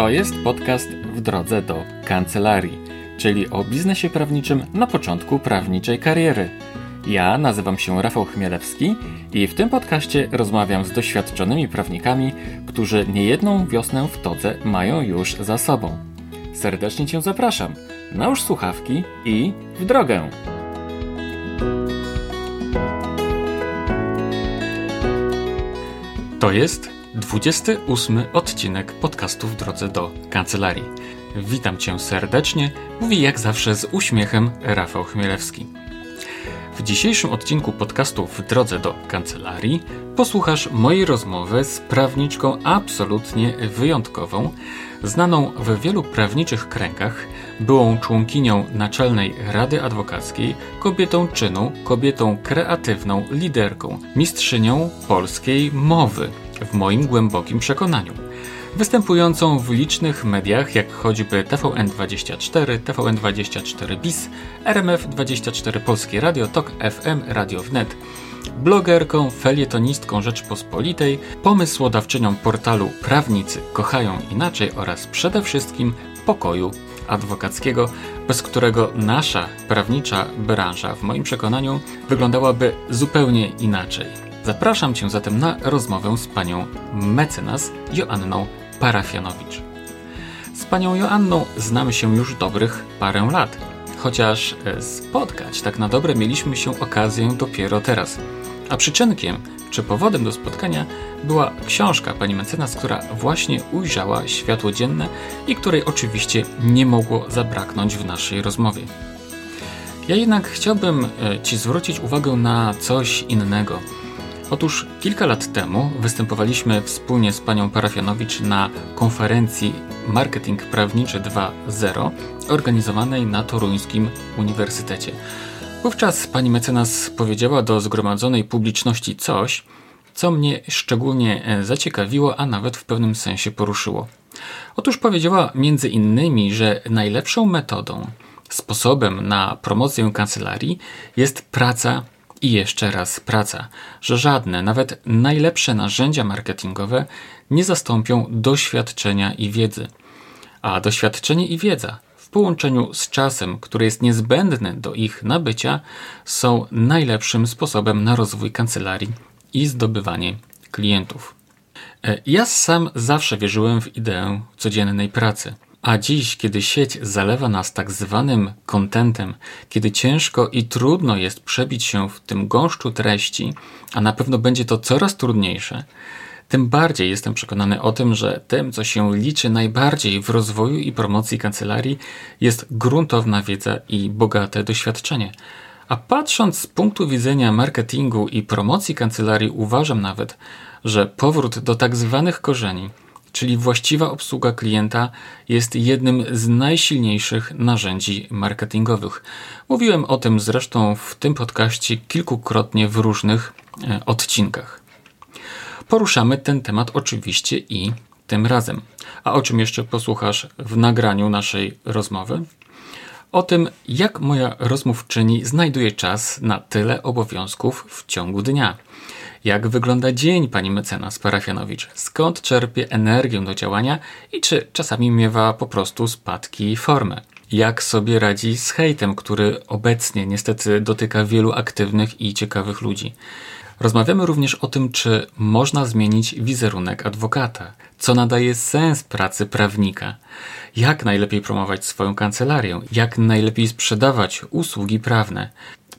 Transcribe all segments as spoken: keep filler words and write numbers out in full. To jest podcast W drodze do kancelarii, czyli o biznesie prawniczym na początku prawniczej kariery. Ja nazywam się Rafał Chmielewski i w tym podcaście rozmawiam z doświadczonymi prawnikami, którzy niejedną wiosnę w todze mają już za sobą. Serdecznie Cię zapraszam. Nałóż słuchawki i w drogę! To jest dwudziesty ósmy odcinek podcastu W drodze do kancelarii. Witam Cię serdecznie, mówi jak zawsze z uśmiechem Rafał Chmielewski. W dzisiejszym odcinku podcastu W drodze do kancelarii posłuchasz mojej rozmowy z prawniczką absolutnie wyjątkową, znaną w wielu prawniczych kręgach, byłą członkinią Naczelnej Rady Adwokackiej, kobietą czynu, kobietą kreatywną, liderką, mistrzynią polskiej mowy, w moim głębokim przekonaniu. Występującą w licznych mediach, jak choćby T V N dwadzieścia cztery, T V N dwadzieścia cztery bis, R M F dwadzieścia cztery Polskie Radio, TOK F M, Radio Wnet, blogerką, felietonistką Rzeczpospolitej, pomysłodawczynią portalu Prawnicy Kochają Inaczej oraz przede wszystkim Pokoju Adwokackiego, bez którego nasza prawnicza branża, w moim przekonaniu, wyglądałaby zupełnie inaczej. Zapraszam Cię zatem na rozmowę z panią mecenas Joanną Parafianowicz. Z panią Joanną znamy się już dobrych parę lat, chociaż spotkać tak na dobre mieliśmy się okazję dopiero teraz. A przyczynkiem czy powodem do spotkania była książka pani mecenas, która właśnie ujrzała światło dzienne i której oczywiście nie mogło zabraknąć w naszej rozmowie. Ja jednak chciałbym Ci zwrócić uwagę na coś innego. Otóż kilka lat temu występowaliśmy wspólnie z panią Parafianowicz na konferencji Marketing Prawniczy dwa zero organizowanej na Toruńskim Uniwersytecie. Wówczas pani mecenas powiedziała do zgromadzonej publiczności coś, co mnie szczególnie zaciekawiło, a nawet w pewnym sensie poruszyło. Otóż powiedziała między innymi, że najlepszą metodą, sposobem na promocję kancelarii jest praca i jeszcze raz praca, że żadne, nawet najlepsze narzędzia marketingowe nie zastąpią doświadczenia i wiedzy. A doświadczenie i wiedza w połączeniu z czasem, który jest niezbędny do ich nabycia, są najlepszym sposobem na rozwój kancelarii i zdobywanie klientów. Ja sam zawsze wierzyłem w ideę codziennej pracy. A dziś, kiedy sieć zalewa nas tak zwanym contentem, kiedy ciężko i trudno jest przebić się w tym gąszczu treści, a na pewno będzie to coraz trudniejsze, tym bardziej jestem przekonany o tym, że tym, co się liczy najbardziej w rozwoju i promocji kancelarii, jest gruntowna wiedza i bogate doświadczenie. A patrząc z punktu widzenia marketingu i promocji kancelarii, uważam nawet, że powrót do tak zwanych korzeni, czyli właściwa obsługa klienta, jest jednym z najsilniejszych narzędzi marketingowych. Mówiłem o tym zresztą w tym podcaście kilkukrotnie w różnych odcinkach. Poruszamy ten temat oczywiście i tym razem. A o czym jeszcze posłuchasz w nagraniu naszej rozmowy? O tym, jak moja rozmówczyni znajduje czas na tyle obowiązków w ciągu dnia. Jak wygląda dzień pani mecenas Parafianowicz? Skąd czerpie energię do działania i czy czasami miewa po prostu spadki formy? Jak sobie radzi z hejtem, który obecnie niestety dotyka wielu aktywnych i ciekawych ludzi? Rozmawiamy również o tym, czy można zmienić wizerunek adwokata, co nadaje sens pracy prawnika, jak najlepiej promować swoją kancelarię, jak najlepiej sprzedawać usługi prawne.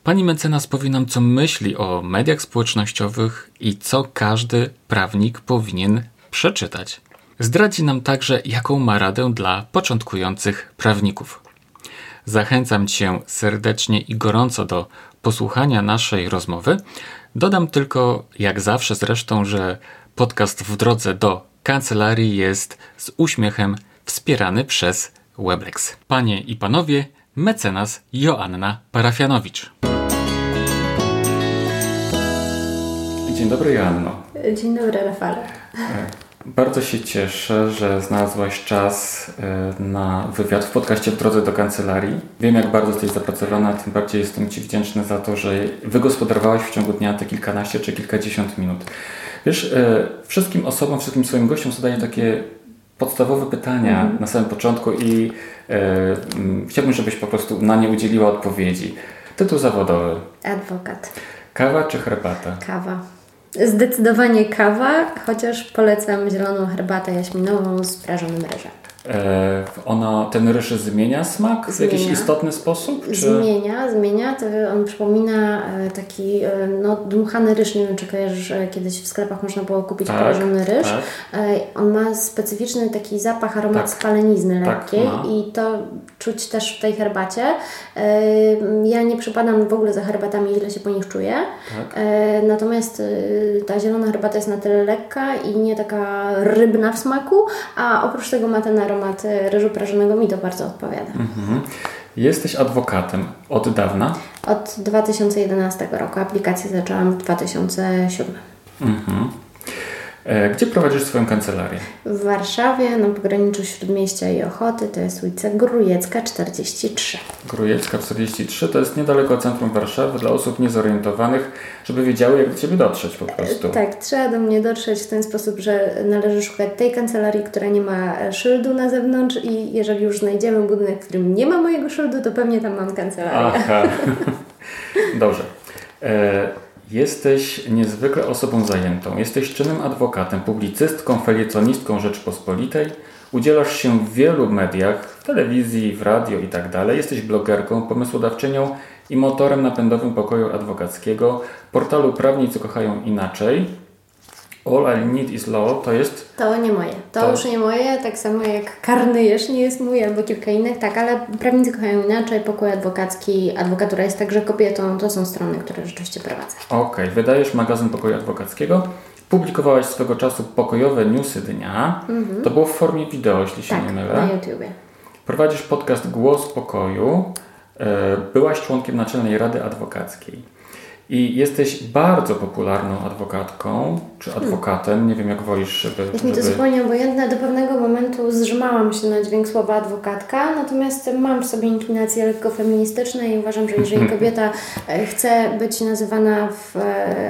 Pani mecenas powie nam, co myśli o mediach społecznościowych i co każdy prawnik powinien przeczytać. Zdradzi nam także, jaką ma radę dla początkujących prawników. Zachęcam Cię serdecznie i gorąco do posłuchania naszej rozmowy. Dodam tylko, jak zawsze zresztą, że podcast W drodze do kancelarii jest z uśmiechem wspierany przez Weblex. Panie i panowie, mecenas Joanna Parafianowicz. Dzień dobry, Joanno. Dzień dobry, Rafale. Bardzo się cieszę, że znalazłaś czas na wywiad w podcaście W drodze do kancelarii. Wiem, jak bardzo jesteś zapracowana, tym bardziej jestem Ci wdzięczny za to, że wygospodarowałaś w ciągu dnia te kilkanaście czy kilkadziesiąt minut. Wiesz, wszystkim osobom, wszystkim swoim gościom zadaję takie podstawowe pytania mhm. na samym początku i e, m, chciałbym, żebyś po prostu na nie udzieliła odpowiedzi. Tytuł zawodowy. Adwokat. Kawa czy herbata? Kawa. Zdecydowanie kawa, chociaż polecam zieloną herbatę jaśminową z prażonym ryżem. E, ona, ten ryż zmienia smak w zmienia. jakiś istotny sposób? Czy? Zmienia, zmienia. To on przypomina taki no, dmuchany ryż. Nie wiem, czy kojarzysz, kiedyś w sklepach można było kupić tak, prażony ryż. Tak. E, on ma specyficzny taki zapach, aromat tak. spalenizny tak, lekkiej ma. I to czuć też w tej herbacie. E, ja nie przypadam w ogóle za herbatami, źle się po nich czuję. Tak. E, natomiast e, ta zielona herbata jest na tyle lekka i nie taka rybna w smaku, a oprócz tego ma ten aromat ryżu prażonego, mi to bardzo odpowiada. Mhm. Jesteś adwokatem od dawna? Od dwa tysiące jedenastego roku. Aplikację zaczęłam w dwa tysiące siódmym. Mhm. E, gdzie prowadzisz swoją kancelarię? W Warszawie, na pograniczu Śródmieścia i Ochoty. To jest ulica Grójecka czterdzieści trzy. Grójecka czterdzieści trzy to jest niedaleko centrum Warszawy dla osób niezorientowanych, żeby wiedziały, jak do Ciebie dotrzeć po prostu. E, tak, trzeba do mnie dotrzeć w ten sposób, że należy szukać tej kancelarii, która nie ma szyldu na zewnątrz i jeżeli już znajdziemy budynek, w którym nie ma mojego szyldu, to pewnie tam mam kancelarię. Aha. Dobrze. E, Jesteś niezwykle osobą zajętą. Jesteś czynnym adwokatem, publicystką, felietonistką Rzeczpospolitej. Udzielasz się w wielu mediach, w telewizji, w radio itd. Jesteś blogerką, pomysłodawczynią i motorem napędowym Pokoju Adwokackiego, portalu Prawnicy Kochają Inaczej. All I Need Is Law to jest... To nie moje. To, to już nie moje, tak samo jak Karny Jeż nie jest mój, albo kilka innych, tak, ale Prawnicy Kochają Inaczej, Pokój Adwokacki, Adwokatura jest także kobietą, to są strony, które rzeczywiście prowadzę. Okej, okay. Wydajesz magazyn Pokoju Adwokackiego, publikowałaś swego czasu pokojowe newsy dnia, mhm. to było w formie wideo, jeśli się tak, nie mylę. Tak, na YouTubie. Prowadzisz podcast Głos Pokoju, byłaś członkiem Naczelnej Rady Adwokackiej. I jesteś bardzo popularną adwokatką, czy adwokatem, nie wiem jak wolisz, żeby... Jest mi to żeby... zupełnie obojętne, do pewnego momentu zżymałam się na dźwięk słowa adwokatka, natomiast mam w sobie inklinacje lekko feministyczne i uważam, że jeżeli kobieta chce być nazywana w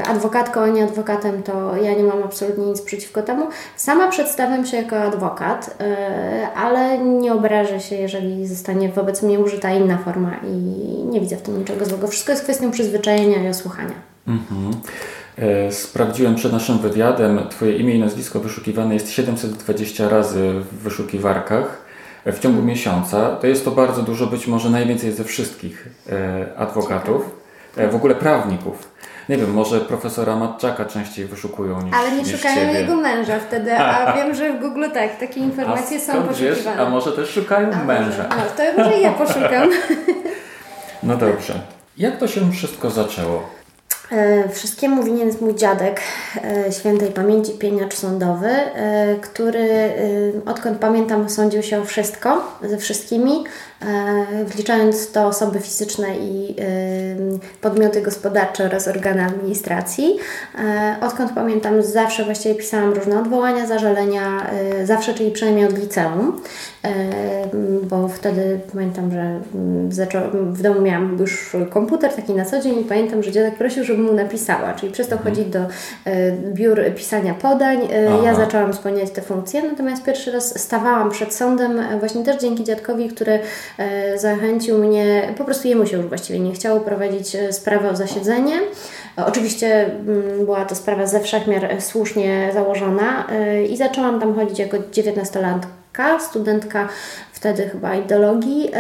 adwokatką, a nie adwokatem, to ja nie mam absolutnie nic przeciwko temu. Sama przedstawiam się jako adwokat, ale nie obrażę się, jeżeli zostanie wobec mnie użyta inna forma i nie widzę w tym niczego złego. Wszystko jest kwestią przyzwyczajenia i osłuchania. Mhm. E, sprawdziłem przed naszym wywiadem, Twoje imię i nazwisko wyszukiwane jest siedemset dwadzieścia razy w wyszukiwarkach w ciągu miesiąca. To jest to bardzo dużo, być może najwięcej ze wszystkich e, adwokatów, e, w ogóle prawników. Nie wiem, może profesora Matczaka częściej wyszukują niż Ale nie niż szukają ciebie. Jego męża wtedy, a wiem, że w Google tak, takie informacje są poszukiwane. Wiesz, a może też szukają a, męża. No, to może ja poszukam. No dobrze. Jak to się wszystko zaczęło? Wszystkiemu winien jest mój dziadek, świętej pamięci pieniacz sądowy, który odkąd pamiętam sądził się o wszystko, ze wszystkimi, wliczając to osoby fizyczne i podmioty gospodarcze oraz organy administracji. Odkąd pamiętam zawsze właściwie pisałam różne odwołania, zażalenia, zawsze, czyli przynajmniej od liceum, bo wtedy pamiętam, że w domu miałam już komputer taki na co dzień i pamiętam, że dziadek prosił, żeby mu napisała, czyli przestał chodzić do biur pisania podań. Aha. Ja zaczęłam spełniać te funkcje, natomiast pierwszy raz stawałam przed sądem właśnie też dzięki dziadkowi, który zachęcił mnie, po prostu jemu się już właściwie nie chciało prowadzić sprawę o zasiedzenie. Oczywiście była to sprawa ze wszechmiar słusznie założona i zaczęłam tam chodzić jako dziewiętnastolatka, studentka wtedy chyba ideologii,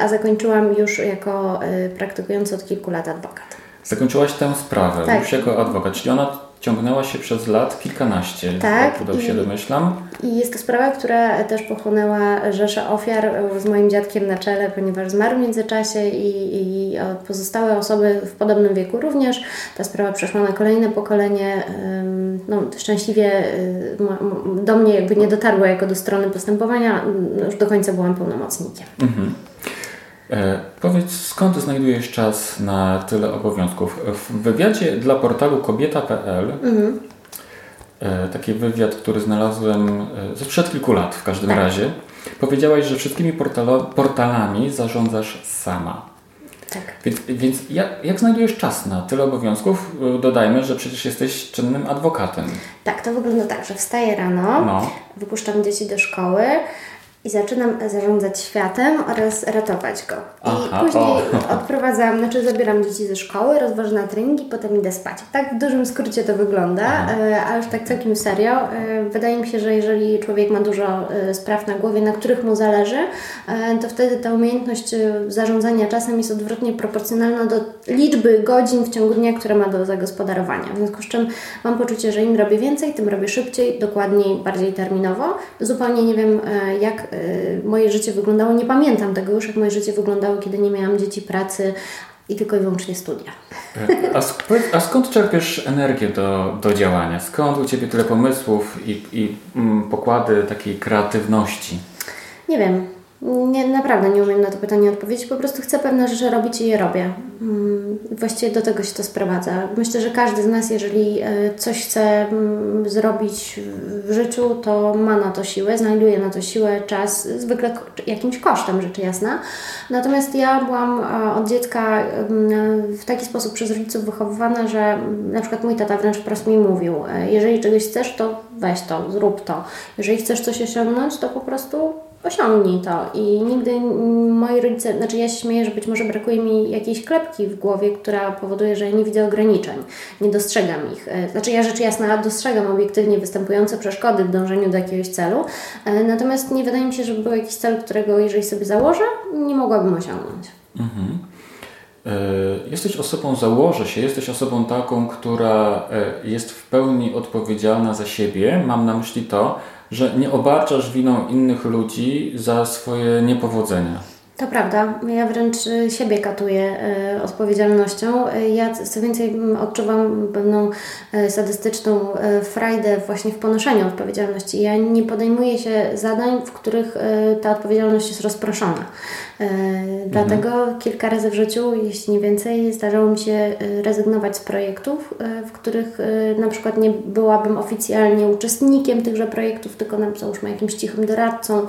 a zakończyłam już jako praktykujący od kilku lat adwokat. Zakończyłaś tę sprawę tak. już jako adwokat, czyli ona ciągnęła się przez lat kilkanaście, tak, jak udał się domyślam. I jest to sprawa, która też pochłonęła rzeszę ofiar z moim dziadkiem na czele, ponieważ zmarł w międzyczasie i, i pozostałe osoby w podobnym wieku również. Ta sprawa przeszła na kolejne pokolenie. No, szczęśliwie do mnie jakby nie dotarła jako do strony postępowania. Już do końca byłam pełnomocnikiem. Mhm. E, powiedz, skąd znajdujesz czas na tyle obowiązków? W wywiadzie dla portalu kobieta kropka pe el, mhm. e, taki wywiad, który znalazłem e, sprzed kilku lat w każdym tak. razie, powiedziałaś, że wszystkimi portalo- portalami zarządzasz sama. Tak. Więc, więc jak, jak znajdujesz czas na tyle obowiązków? Dodajmy, że przecież jesteś czynnym adwokatem. Tak, to wygląda tak, że wstaję rano, no. wypuszczam dzieci do szkoły i zaczynam zarządzać światem oraz ratować go. I Aha, później o. odprowadzam, znaczy zabieram dzieci ze szkoły, rozważę na treningi, potem idę spać. Tak w dużym skrócie to wygląda, ale już tak całkiem serio. Wydaje mi się, że jeżeli człowiek ma dużo spraw na głowie, na których mu zależy, to wtedy ta umiejętność zarządzania czasem jest odwrotnie proporcjonalna do liczby godzin w ciągu dnia, które ma do zagospodarowania. W związku z czym mam poczucie, że im robię więcej, tym robię szybciej, dokładniej, bardziej terminowo. Zupełnie nie wiem, jak moje życie wyglądało, nie pamiętam tego już, jak moje życie wyglądało, kiedy nie miałam dzieci, pracy i tylko i wyłącznie studia. A, sp- a skąd czerpiesz energię do, do działania? Skąd u Ciebie tyle pomysłów i, i mm, pokłady takiej kreatywności? Nie wiem. Nie, naprawdę nie umiem na to pytanie odpowiedzieć. Po prostu chcę pewne rzeczy robić i je robię. Właściwie do tego się to sprowadza. Myślę, że każdy z nas, jeżeli coś chce zrobić w życiu, to ma na to siłę, znajduje na to siłę, czas, zwykle jakimś kosztem, rzecz jasna. Natomiast ja byłam od dziecka w taki sposób przez rodziców wychowywana, że na przykład mój tata wręcz wprost mi mówił, jeżeli czegoś chcesz, to weź to, zrób to. Jeżeli chcesz coś osiągnąć, to po prostu osiągnij to. I nigdy moi rodzice, znaczy ja się śmieję, że być może brakuje mi jakiejś klepki w głowie, która powoduje, że ja nie widzę ograniczeń, nie dostrzegam ich. Znaczy ja rzecz jasna dostrzegam obiektywnie występujące przeszkody w dążeniu do jakiegoś celu, natomiast nie wydaje mi się, żeby był jakiś cel, którego jeżeli sobie założę, nie mogłabym osiągnąć. Mhm. Jesteś osobą, założę się, jesteś osobą taką, która jest w pełni odpowiedzialna za siebie. Mam na myśli to, że nie obarczasz winą innych ludzi za swoje niepowodzenia. To prawda. Ja wręcz siebie katuję odpowiedzialnością. Ja co więcej odczuwam pewną sadystyczną frajdę właśnie w ponoszeniu odpowiedzialności. Ja nie podejmuję się zadań, w których ta odpowiedzialność jest rozproszona. Dlatego mhm. kilka razy w życiu, jeśli nie więcej, zdarzało mi się rezygnować z projektów, w których na przykład nie byłabym oficjalnie uczestnikiem tychże projektów, tylko załóżmy jakimś cichym doradcą,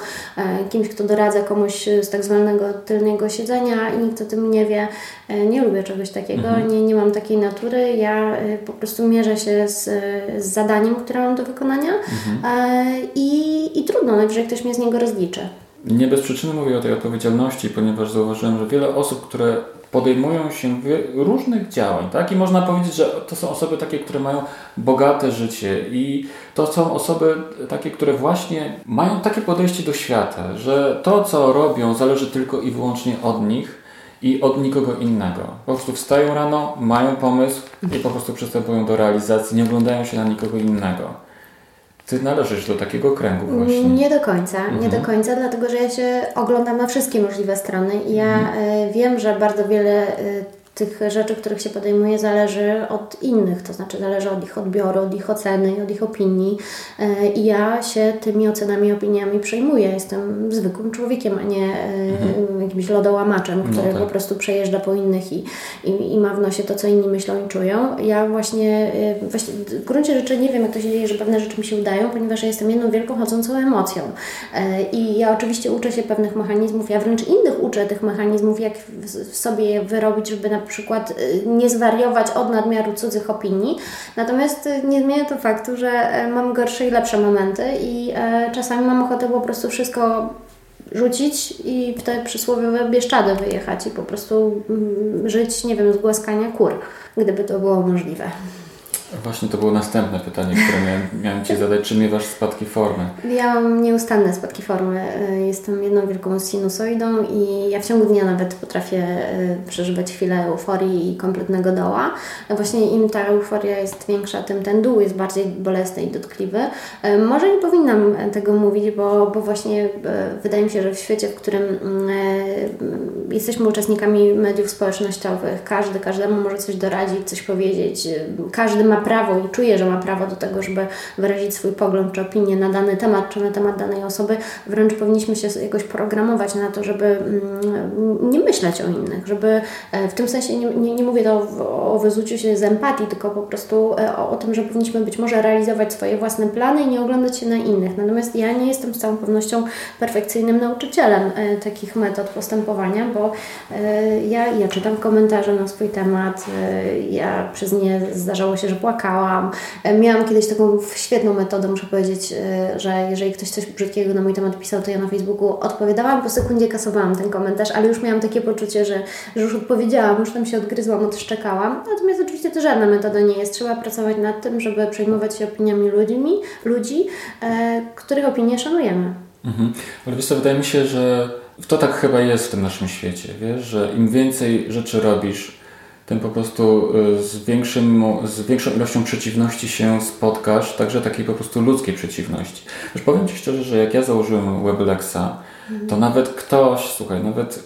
kimś, kto doradza komuś z tak zwanego tylnego siedzenia i nikt o tym nie wie. Nie lubię czegoś takiego, mhm. nie, nie mam takiej natury. Ja po prostu mierzę się z, z zadaniem, które mam do wykonania mhm. I, i trudno, najwyżej ktoś mnie z niego rozliczy. Nie bez przyczyny mówię o tej odpowiedzialności, ponieważ zauważyłem, że wiele osób, które podejmują się różnych działań, tak? I można powiedzieć, że to są osoby takie, które mają bogate życie i to są osoby takie, które właśnie mają takie podejście do świata, że to, co robią, zależy tylko i wyłącznie od nich i od nikogo innego. Po prostu wstają rano, mają pomysł i po prostu przystępują do realizacji, nie oglądają się na nikogo innego. Ty należysz do takiego kręgu właśnie. Nie do końca, mhm. nie do końca, dlatego że ja się oglądam na wszystkie możliwe strony i ja mhm. y, wiem, że bardzo wiele y, tych rzeczy, których się podejmuje, zależy od innych, to znaczy zależy od ich odbioru, od ich oceny, od ich opinii y, i ja się tymi ocenami i opiniami przejmuję. Jestem zwykłym człowiekiem, a nie y, mhm. jakimś lodołamaczem, który no tak. po prostu przejeżdża po innych i, i, i ma w nosie to, co inni myślą i czują. Ja właśnie, y, właśnie w gruncie rzeczy nie wiem, jak to się dzieje, że pewne rzeczy mi się udają, ponieważ ja jestem jedną wielką chodzącą emocją y, i ja oczywiście uczę się pewnych mechanizmów, ja wręcz innych uczę tych mechanizmów, jak w, w sobie je wyrobić, żeby na Na przykład nie zwariować od nadmiaru cudzych opinii, natomiast nie zmienia to faktu, że mam gorsze i lepsze momenty i czasami mam ochotę po prostu wszystko rzucić i w te przysłowiowe Bieszczady wyjechać i po prostu żyć, nie wiem, z głaskania kur, gdyby to było możliwe. Właśnie to było następne pytanie, które miałem, miałem Ci zadać. Czy miewasz spadki formy? Ja mam nieustanne spadki formy. Jestem jedną wielką sinusoidą i ja w ciągu dnia nawet potrafię przeżywać chwilę euforii i kompletnego doła. Właśnie im ta euforia jest większa, tym ten dół jest bardziej bolesny i dotkliwy. Może nie powinnam tego mówić, bo, bo właśnie wydaje mi się, że w świecie, w którym jesteśmy uczestnikami mediów społecznościowych, każdy każdemu może coś doradzić, coś powiedzieć, każdy ma prawo i czuje, że ma prawo do tego, żeby wyrazić swój pogląd czy opinię na dany temat, czy na temat danej osoby, wręcz powinniśmy się jakoś programować na to, żeby nie myśleć o innych, żeby w tym sensie, nie, nie, nie mówię to o wyzuciu się z empatii, tylko po prostu o, o tym, że powinniśmy być może realizować swoje własne plany i nie oglądać się na innych. Natomiast ja nie jestem z całą pewnością perfekcyjnym nauczycielem takich metod postępowania, bo ja, ja czytam komentarze na swój temat, ja przez nie zdarzało się, że płakałam. Miałam kiedyś taką świetną metodę, muszę powiedzieć, że jeżeli ktoś coś brzydkiego na mój temat pisał, to ja na Facebooku odpowiadałam, po sekundzie kasowałam ten komentarz, ale już miałam takie poczucie, że, że już odpowiedziałam, już tam się odgryzłam, odszczekałam. Natomiast oczywiście to żadna metoda nie jest. Trzeba pracować nad tym, żeby przejmować się opiniami ludźmi, ludzi, e, których opinie szanujemy. Mhm. Ale wiesz co, wydaje mi się, że to tak chyba jest w tym naszym świecie, wiesz, że im więcej rzeczy robisz, tym po prostu z, większym, z większą ilością przeciwności się spotkasz, także takiej po prostu ludzkiej przeciwności. Już powiem Ci szczerze, że jak ja założyłem Weblexa, mhm. to nawet ktoś, słuchaj, nawet y,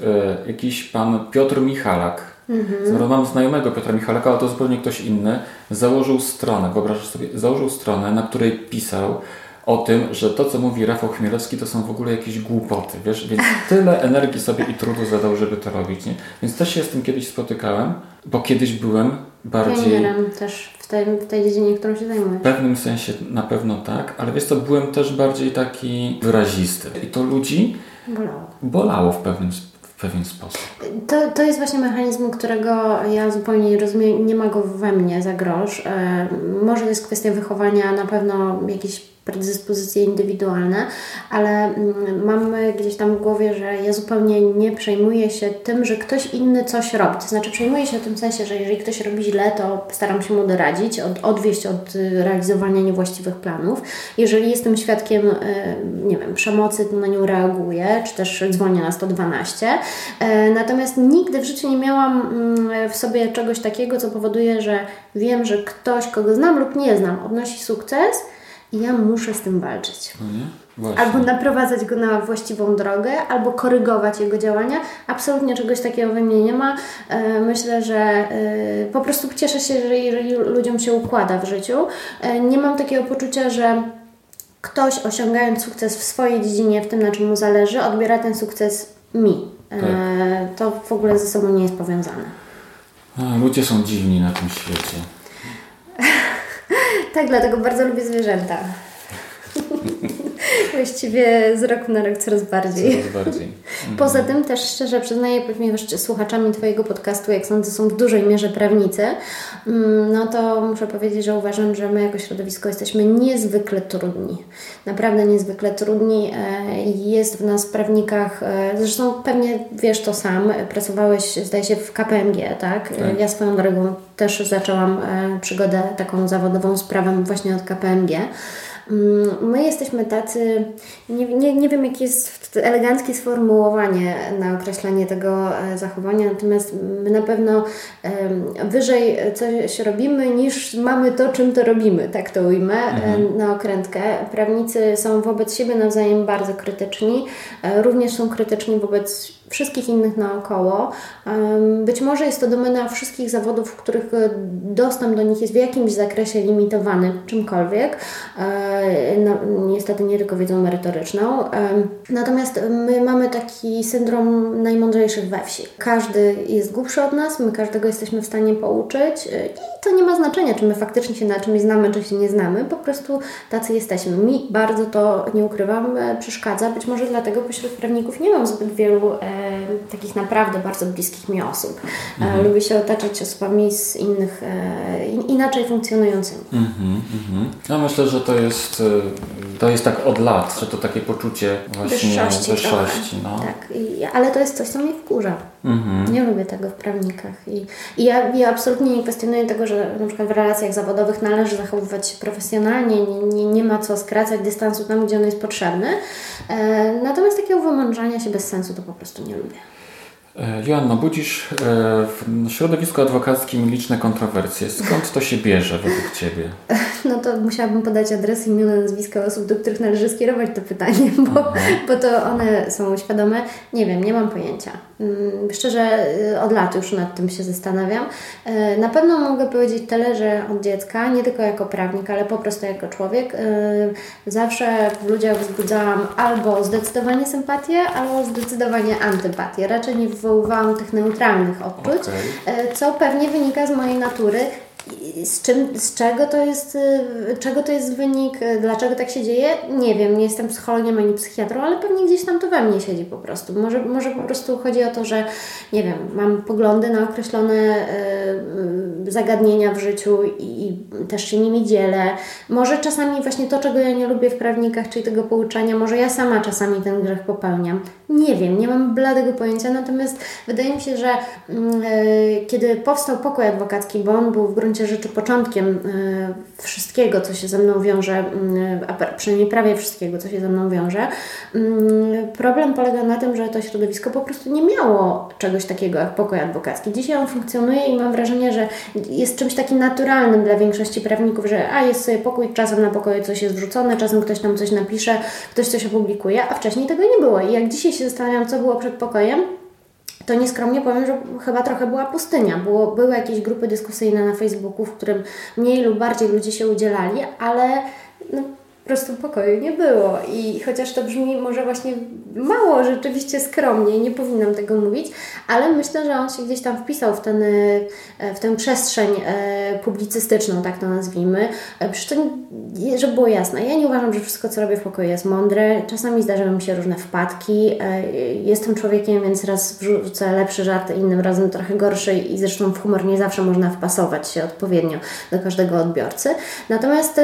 jakiś pan Piotr Michalak, Mhm. mam znajomego Piotra Michalaka, ale to zupełnie ktoś inny, założył stronę, wyobrażasz sobie, założył stronę, na której pisał o tym, że to, co mówi Rafał Chmielewski, to są w ogóle jakieś głupoty, wiesz, więc tyle energii sobie i trudu zadał, żeby to robić, nie? Więc też się z tym kiedyś spotykałem, bo kiedyś byłem bardziej... Pionierem też w tej, w tej dziedzinie, którą się zajmujesz. W pewnym sensie na pewno tak, ale wiesz co, byłem też bardziej taki wyrazisty i to ludzi bolało, bolało w pewnym sensie. W pewien sposób. To, to jest właśnie mechanizm, którego ja zupełnie nie rozumiem, nie ma go we mnie za grosz. E, może to jest kwestia wychowania, na pewno jakieś predyspozycje indywidualne, ale mam gdzieś tam w głowie, że ja zupełnie nie przejmuję się tym, że ktoś inny coś robi. To znaczy przejmuję się w tym sensie, że jeżeli ktoś robi źle, to staram się mu doradzić, od, odwieść od realizowania niewłaściwych planów. Jeżeli jestem świadkiem, nie wiem, przemocy, to na nią reaguję, czy też dzwonię na sto dwanaście. Natomiast nigdy w życiu nie miałam w sobie czegoś takiego, co powoduje, że wiem, że ktoś, kogo znam lub nie znam, odnosi sukces, i ja muszę z tym walczyć. Mhm, albo naprowadzać go na właściwą drogę, albo korygować jego działania. Absolutnie czegoś takiego we mnie nie ma. E, myślę, że e, po prostu cieszę się, że jeżeli ludziom się układa w życiu. E, nie mam takiego poczucia, że ktoś osiągając sukces w swojej dziedzinie, w tym na czym mu zależy, odbiera ten sukces mi. E, tak. To w ogóle ze sobą nie jest powiązane. A, ludzie są dziwni na tym świecie. Tak, dlatego bardzo lubię zwierzęta. Właściwie z roku na rok coraz bardziej. Coraz bardziej. Mhm. Poza tym też szczerze przyznaję, ponieważ słuchaczami Twojego podcastu, jak sądzę, są w dużej mierze prawnicy, no to muszę powiedzieć, że uważam, że my jako środowisko jesteśmy niezwykle trudni. Naprawdę niezwykle trudni. Jest w nas prawnikach, zresztą pewnie wiesz to sam, pracowałeś, zdaje się, w K P M G, tak? tak. Ja swoją drogą też zaczęłam przygodę taką zawodową z prawem właśnie od K P M G. My jesteśmy tacy, nie, nie, nie wiem jakie jest eleganckie sformułowanie na określenie tego zachowania, natomiast my na pewno wyżej coś robimy niż mamy to, czym to robimy, tak to ujmę, mhm. na okrętkę. Prawnicy są wobec siebie nawzajem bardzo krytyczni, również są krytyczni wobec wszystkich innych naokoło. Być może jest to domena wszystkich zawodów, w których dostęp do nich jest w jakimś zakresie limitowany czymkolwiek. No, niestety nie tylko wiedzą merytoryczną. Natomiast my mamy taki syndrom najmądrzejszych we wsi. Każdy jest głupszy od nas, my każdego jesteśmy w stanie pouczyć i to nie ma znaczenia, czy my faktycznie się na czymś znamy, czy się nie znamy. Po prostu tacy jesteśmy. Mi bardzo to, nie ukrywam, przeszkadza. Być może dlatego pośród prawników nie mam zbyt wielu e, takich naprawdę bardzo bliskich mi osób. Mhm. Lubię się otaczać osobami z innych, e, inaczej funkcjonującymi. Mhm, mhm. Ja myślę, że to jest Jest, to jest tak od lat, że to takie poczucie właśnie wyższości. wyższości no. Tak, I, ale to jest coś, co mnie wkurza. Mm-hmm. Nie lubię tego w prawnikach. I, i ja, ja absolutnie nie kwestionuję tego, że na przykład w relacjach zawodowych należy zachowywać się profesjonalnie, nie, nie, nie ma co skracać dystansu tam, gdzie on jest potrzebny. E, natomiast takiego wymądrzania się bez sensu to po prostu nie lubię. Joanna, budzisz w środowisku adwokackim liczne kontrowersje. Skąd to się bierze według Ciebie? No to musiałabym podać adresy, imiona, nazwiska osób, do których należy skierować to pytanie, bo, bo to one są świadome. Nie wiem, nie mam pojęcia. Szczerze, od lat już nad tym się zastanawiam. Na pewno mogę powiedzieć tyle, że od dziecka, nie tylko jako prawnik, ale po prostu jako człowiek, zawsze w ludziach wzbudzałam albo zdecydowanie sympatię, albo zdecydowanie antypatię. Raczej nie wywoływałam tych neutralnych odczuć, okay. co pewnie wynika z mojej natury. Z, czym, z czego, to jest, czego to jest wynik, dlaczego tak się dzieje? Nie wiem, nie jestem psychologiem ani psychiatrą, ale pewnie gdzieś tam to we mnie siedzi po prostu. Może, może po prostu chodzi o to, że nie wiem, mam poglądy na określone y, zagadnienia w życiu i, i też się nimi dzielę. Może czasami właśnie to, czego ja nie lubię w prawnikach, czyli tego pouczania, może ja sama czasami ten grzech popełniam. Nie wiem, nie mam bladego pojęcia, natomiast wydaje mi się, że y, kiedy powstał Pokój Adwokacki, bo on był w gruncie rzeczy początkiem y, wszystkiego, co się ze mną wiąże, y, a przynajmniej prawie wszystkiego, co się ze mną wiąże. Y, problem polega na tym, że to środowisko po prostu nie miało czegoś takiego jak pokój adwokacki. Dzisiaj on funkcjonuje i mam wrażenie, że jest czymś takim naturalnym dla większości prawników, że a jest sobie pokój, czasem na pokoju coś jest wrzucone, czasem ktoś tam coś napisze, ktoś coś opublikuje, a wcześniej tego nie było. I jak dzisiaj się zastanawiam, co było przed pokojem, to nieskromnie powiem, że chyba trochę była pustynia. Było, były jakieś grupy dyskusyjne na Facebooku, w którym mniej lub bardziej ludzie się udzielali, ale no, po prostu pokoju nie było. I chociaż to brzmi może właśnie mało rzeczywiście skromnie, nie powinnam tego mówić, ale myślę, że on się gdzieś tam wpisał w, ten, w tę przestrzeń publicystyczną, tak to nazwijmy. Przy czym, żeby było jasne, ja nie uważam, że wszystko, co robię w pokoju jest mądre. Czasami zdarzają mi się różne wpadki. Jestem człowiekiem, więc raz wrzucę lepszy żart, innym razem trochę gorszy i zresztą w humor nie zawsze można wpasować się odpowiednio do każdego odbiorcy. Natomiast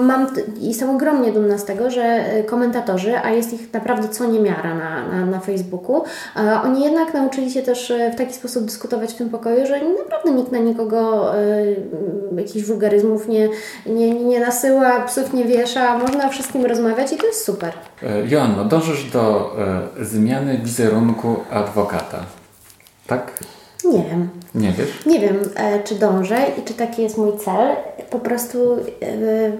mam, jestem ogromnie dumna z tego, że komentatorzy, a jest ich naprawdę co niemiara na, na, na Facebooku, oni jednak nauczyli się też w taki sposób dyskutować w tym pokoju, że naprawdę nikt na nikogo y, jakichś wulgaryzmów nie, nie, nie nasyła, psów nie wiesza, można o wszystkim rozmawiać i to jest super. Joanno, dążysz do y, zmiany wizerunku adwokata, tak? Nie wiem. Nie wiesz? Nie wiem, y, czy dążę i czy taki jest mój cel. Po prostu... Y,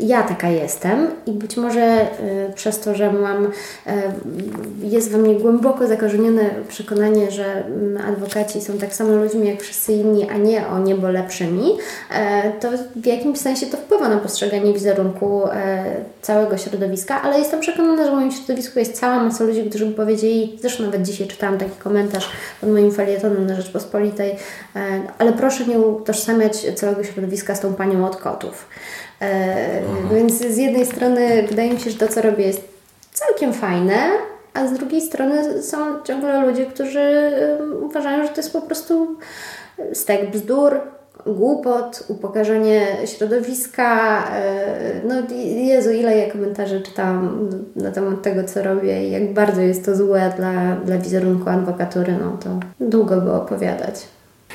Ja taka jestem i być może y, przez to, że mam, y, jest we mnie głęboko zakorzenione przekonanie, że y, adwokaci są tak samo ludźmi jak wszyscy inni, a nie o niebo lepszymi, y, to w jakimś sensie to wpływa na postrzeganie wizerunku y, całego środowiska, ale jestem przekonana, że w moim środowisku jest cała masa ludzi, którzy by powiedzieli, zresztą nawet dzisiaj czytałam taki komentarz pod moim felietonem na Rzeczpospolitej, y, ale proszę nie utożsamiać całego środowiska z tą panią od kotów. Aha. Więc z jednej strony wydaje mi się, że to, co robię, jest całkiem fajne, a z drugiej strony są ciągle ludzie, którzy uważają, że to jest po prostu stek bzdur, głupot, upokarzenie środowiska. No Jezu, ile ja komentarzy czytałam na temat tego, co robię i jak bardzo jest to złe dla, dla wizerunku adwokatury, no to długo by opowiadać.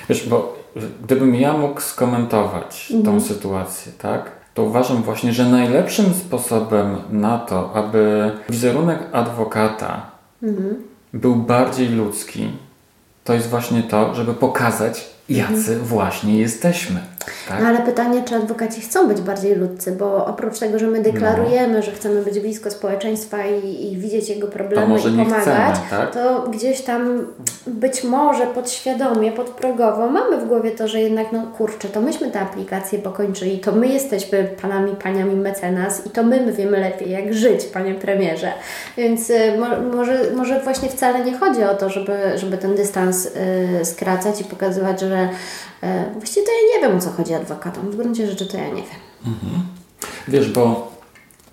Wiesz, bo gdybym ja mógł skomentować mhm. tą sytuację, tak? To uważam właśnie, że najlepszym sposobem na to, aby wizerunek adwokata mhm. był bardziej ludzki, to jest właśnie to, żeby pokazać, jacy mhm. właśnie jesteśmy. Tak? No ale pytanie, czy adwokaci chcą być bardziej ludcy, bo oprócz tego, że my deklarujemy, no. że chcemy być blisko społeczeństwa i, i widzieć jego problemy i pomagać, chcemy, tak? to gdzieś tam być może podświadomie, podprogowo mamy w głowie to, że jednak no kurczę, to myśmy tę aplikację pokończyli, to my jesteśmy panami, paniami mecenas i to my, my wiemy lepiej jak żyć, panie premierze. Więc y, mo, może, może właśnie wcale nie chodzi o to, żeby, żeby ten dystans y, skracać i pokazywać, że y, właściwie to ja nie wiem, o co chodzi adwokatom. W gruncie rzeczy to ja nie wiem. Mhm. Wiesz, bo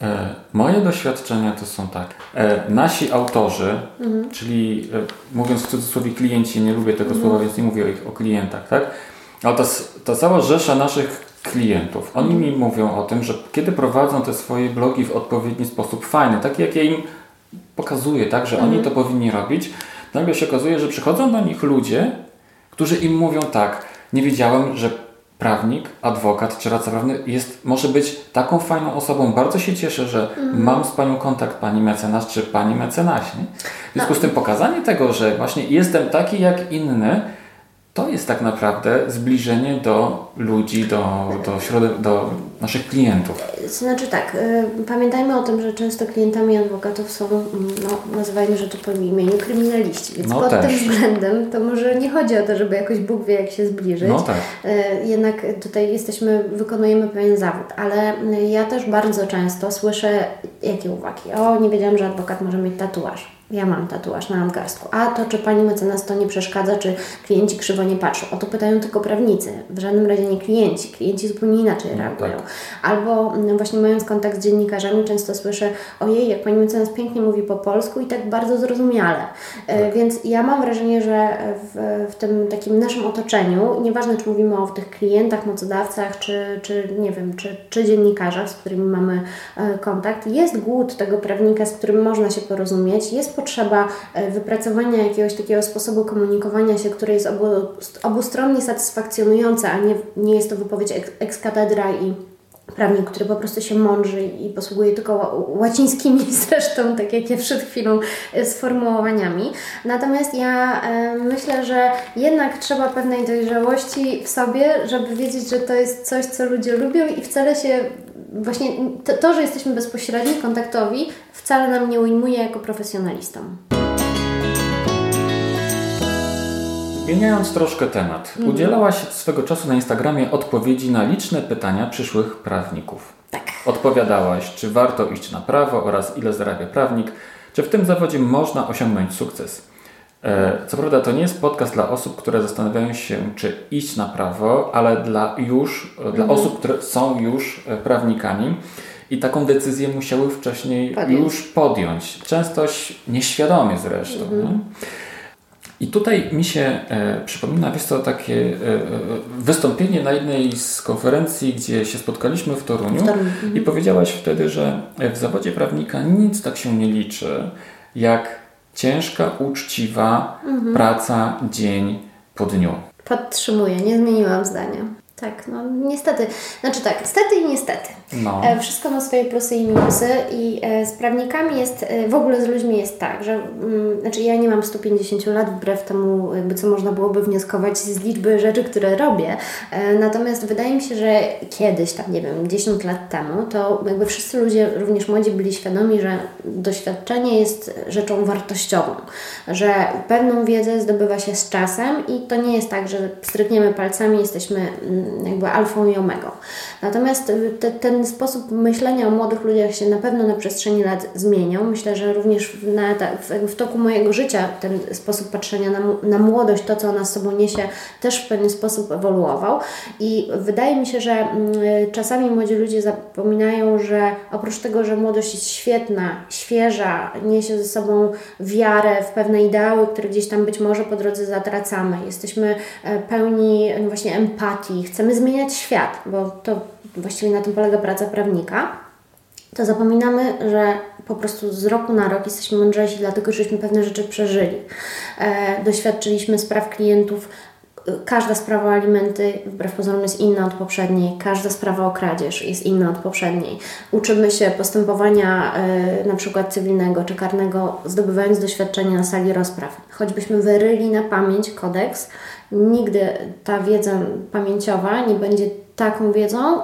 e, moje doświadczenia to są tak. E, nasi autorzy, mhm. czyli e, mówiąc w cudzysłowie klienci, nie lubię tego mhm. słowa, więc nie mówię o, ich, o klientach, tak? Ale ta, ta cała rzesza naszych klientów, oni mhm. mi mówią o tym, że kiedy prowadzą te swoje blogi w odpowiedni sposób fajny, taki jak ja im pokazuję, tak? Że mhm. oni to powinni robić, nagle się okazuje, że przychodzą do nich ludzie, którzy im mówią tak, nie wiedziałem, że prawnik, adwokat czy radca prawny jest, może być taką fajną osobą. Bardzo się cieszę, że mm. mam z Panią kontakt, Pani mecenas czy Pani mecenasie. W związku z tym pokazanie tego, że właśnie jestem taki jak inny, to jest tak naprawdę zbliżenie do ludzi, do, do, środ- do naszych klientów. Znaczy tak, y, pamiętajmy o tym, że często klientami adwokatów są, no, nazywajmy rzeczy po imieniu, kryminaliści. Więc no pod też. tym względem to może nie chodzi o to, żeby jakoś Bóg wie jak się zbliżyć. No tak. y, jednak tutaj jesteśmy, wykonujemy pewien zawód. Ale ja też bardzo często słyszę jakie uwagi. O, nie wiedziałam, że adwokat może mieć tatuaż. Ja mam tatuaż na nadgarstku. A to, czy pani mecenas to nie przeszkadza, czy klienci krzywo nie patrzą? O to pytają tylko prawnicy. W żadnym razie nie klienci. Klienci zupełnie inaczej no, reagują. Tak. Albo no, właśnie mając kontakt z dziennikarzami często słyszę, ojej, jak pani mecenas pięknie mówi po polsku i tak bardzo zrozumiale. Tak. E, więc ja mam wrażenie, że w, w tym takim naszym otoczeniu, nieważne czy mówimy o tych klientach, mocodawcach, czy, czy nie wiem, czy, czy dziennikarzach, z którymi mamy e, kontakt, jest głód tego prawnika, z którym można się porozumieć, jest potrzeba wypracowania jakiegoś takiego sposobu komunikowania się, który jest obu, obustronnie satysfakcjonujące, a nie, nie jest to wypowiedź ex cathedra i prawnik, który po prostu się mądrzy i posługuje tylko łacińskimi zresztą, tak jak ja przed chwilą, sformułowaniami. Natomiast ja e, myślę, że jednak trzeba pewnej dojrzałości w sobie, żeby wiedzieć, że to jest coś, co ludzie lubią i wcale się właśnie to, to że jesteśmy bezpośredni, kontaktowi, wcale nam nie ujmuje jako profesjonalistom. Zmieniając troszkę temat, mhm. udzielałaś swego czasu na Instagramie odpowiedzi na liczne pytania przyszłych prawników. Tak. Odpowiadałaś, czy warto iść na prawo oraz ile zarabia prawnik, czy w tym zawodzie można osiągnąć sukces. Co prawda to nie jest podcast dla osób, które zastanawiają się, czy iść na prawo, ale dla już, mhm. dla osób, które są już prawnikami i taką decyzję musiały wcześniej podjąć. już podjąć. Często nieświadomie zresztą. Mhm. No? I tutaj mi się e, przypomina, wiesz co, takie e, wystąpienie na jednej z konferencji, gdzie się spotkaliśmy w Toruniu, w Toruniu. i powiedziałaś wtedy, że w zawodzie prawnika nic tak się nie liczy, jak ciężka, uczciwa mhm. praca dzień po dniu. Podtrzymuję, nie zmieniłam zdania. Tak, no niestety. Znaczy tak, stety i niestety. No. E, wszystko ma swoje plusy i minusy i e, z prawnikami jest, e, w ogóle z ludźmi jest tak, że mm, znaczy ja nie mam stu pięćdziesięciu lat, wbrew temu jakby co można byłoby wnioskować z liczby rzeczy, które robię. E, natomiast wydaje mi się, że kiedyś, tam nie wiem, dziesięć lat temu, to jakby wszyscy ludzie, również młodzi, byli świadomi, że doświadczenie jest rzeczą wartościową, że pewną wiedzę zdobywa się z czasem i to nie jest tak, że strykniemy palcami, jesteśmy jakby alfą i omegą. Natomiast te, ten sposób myślenia o młodych ludziach się na pewno na przestrzeni lat zmieniał. Myślę, że również na, w, w toku mojego życia ten sposób patrzenia na, na młodość, to co ona z sobą niesie, też w pewien sposób ewoluował. I wydaje mi się, że m, czasami młodzi ludzie zapominają, że oprócz tego, że młodość jest świetna, świeża, niesie ze sobą wiarę w pewne ideały, które gdzieś tam być może po drodze zatracamy. Jesteśmy pełni właśnie empatii, chcemy zmieniać świat, bo to właściwie na tym polega praca prawnika, to zapominamy, że po prostu z roku na rok jesteśmy mądrzejsi, dlatego żeśmy pewne rzeczy przeżyli. E, doświadczyliśmy spraw klientów. Każda sprawa o alimenty, wbrew pozorom, jest inna od poprzedniej. Każda sprawa o kradzież jest inna od poprzedniej. Uczymy się postępowania y, na przykład cywilnego czy karnego, zdobywając doświadczenie na sali rozpraw. Choćbyśmy wyryli na pamięć kodeks, nigdy ta wiedza pamięciowa nie będzie taką wiedzą,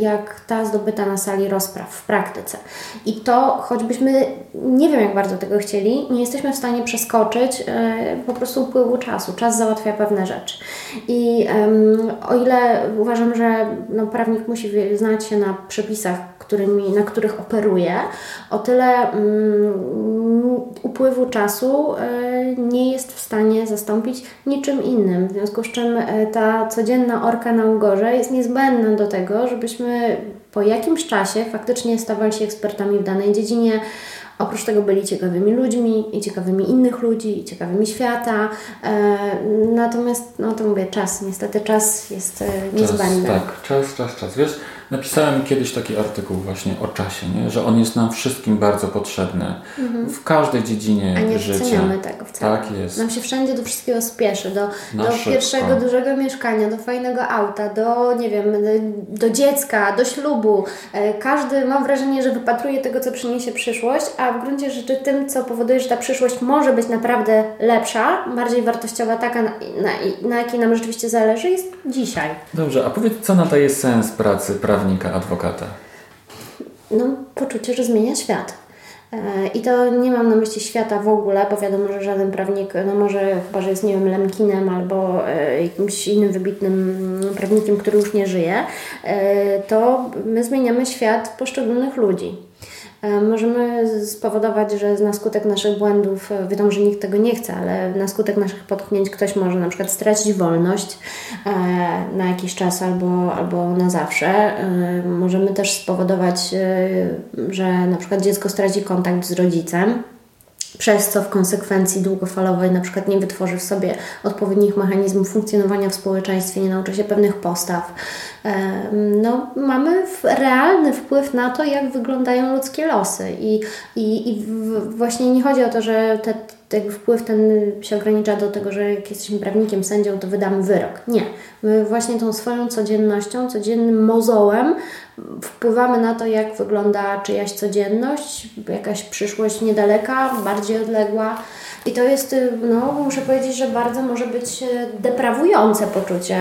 jak ta zdobyta na sali rozpraw w praktyce. I to, choćbyśmy nie wiem jak bardzo tego chcieli, nie jesteśmy w stanie przeskoczyć po prostu upływu czasu. Czas załatwia pewne rzeczy. I um, o ile uważam, że no, prawnik musi znać się na przepisach, którymi, na których operuje, o tyle um, upływu czasu um, nie jest w stanie zastąpić niczym innym. W związku z czym ta codzienna orka na ugorze jest niezwykle zbędne do tego, żebyśmy po jakimś czasie faktycznie stawali się ekspertami w danej dziedzinie. Oprócz tego byli ciekawymi ludźmi i ciekawymi innych ludzi i ciekawymi świata. E, natomiast, no to mówię, czas. Niestety czas jest czas, niezbędny. Tak, czas, czas, czas. Wiesz, Napisałem kiedyś taki artykuł właśnie o czasie, nie? Że on jest nam wszystkim bardzo potrzebny. Mhm. W każdej dziedzinie życia. A nie doceniamy tego wcale. Tak jest. Nam się wszędzie do wszystkiego spieszy. Do, do pierwszego dużego mieszkania, do fajnego auta, do, nie wiem, do dziecka, do ślubu. Każdy, mam wrażenie, że wypatruje tego, co przyniesie przyszłość, a w gruncie rzeczy tym, co powoduje, że ta przyszłość może być naprawdę lepsza, bardziej wartościowa, taka, na, na, na jakiej nam rzeczywiście zależy, jest dzisiaj. Dobrze, a powiedz, co nadaje sens pracy prawnika, adwokata? No, poczucie, że zmienia świat. I to nie mam na myśli świata w ogóle, bo wiadomo, że żaden prawnik, no może chyba, że jest, nie wiem, Lemkinem albo jakimś innym wybitnym prawnikiem, który już nie żyje, to my zmieniamy świat poszczególnych ludzi. Możemy spowodować, że na skutek naszych błędów, wiadomo, że nikt tego nie chce, ale na skutek naszych potknięć ktoś może na przykład stracić wolność na jakiś czas albo, albo na zawsze. Możemy też spowodować, że na przykład dziecko straci kontakt z rodzicem, przez co w konsekwencji długofalowej na przykład nie wytworzy w sobie odpowiednich mechanizmów funkcjonowania w społeczeństwie, nie nauczy się pewnych postaw. No, mamy realny wpływ na to, jak wyglądają ludzkie losy i, i, i właśnie nie chodzi o to, że te, ten wpływ ten się ogranicza do tego, że jak jesteśmy prawnikiem, sędzią, to wydamy wyrok. Nie. My właśnie tą swoją codziennością, codziennym mozołem wpływamy na to, jak wygląda czyjaś codzienność, jakaś przyszłość niedaleka, bardziej odległa. I to jest, no, muszę powiedzieć, że bardzo może być deprawujące poczucie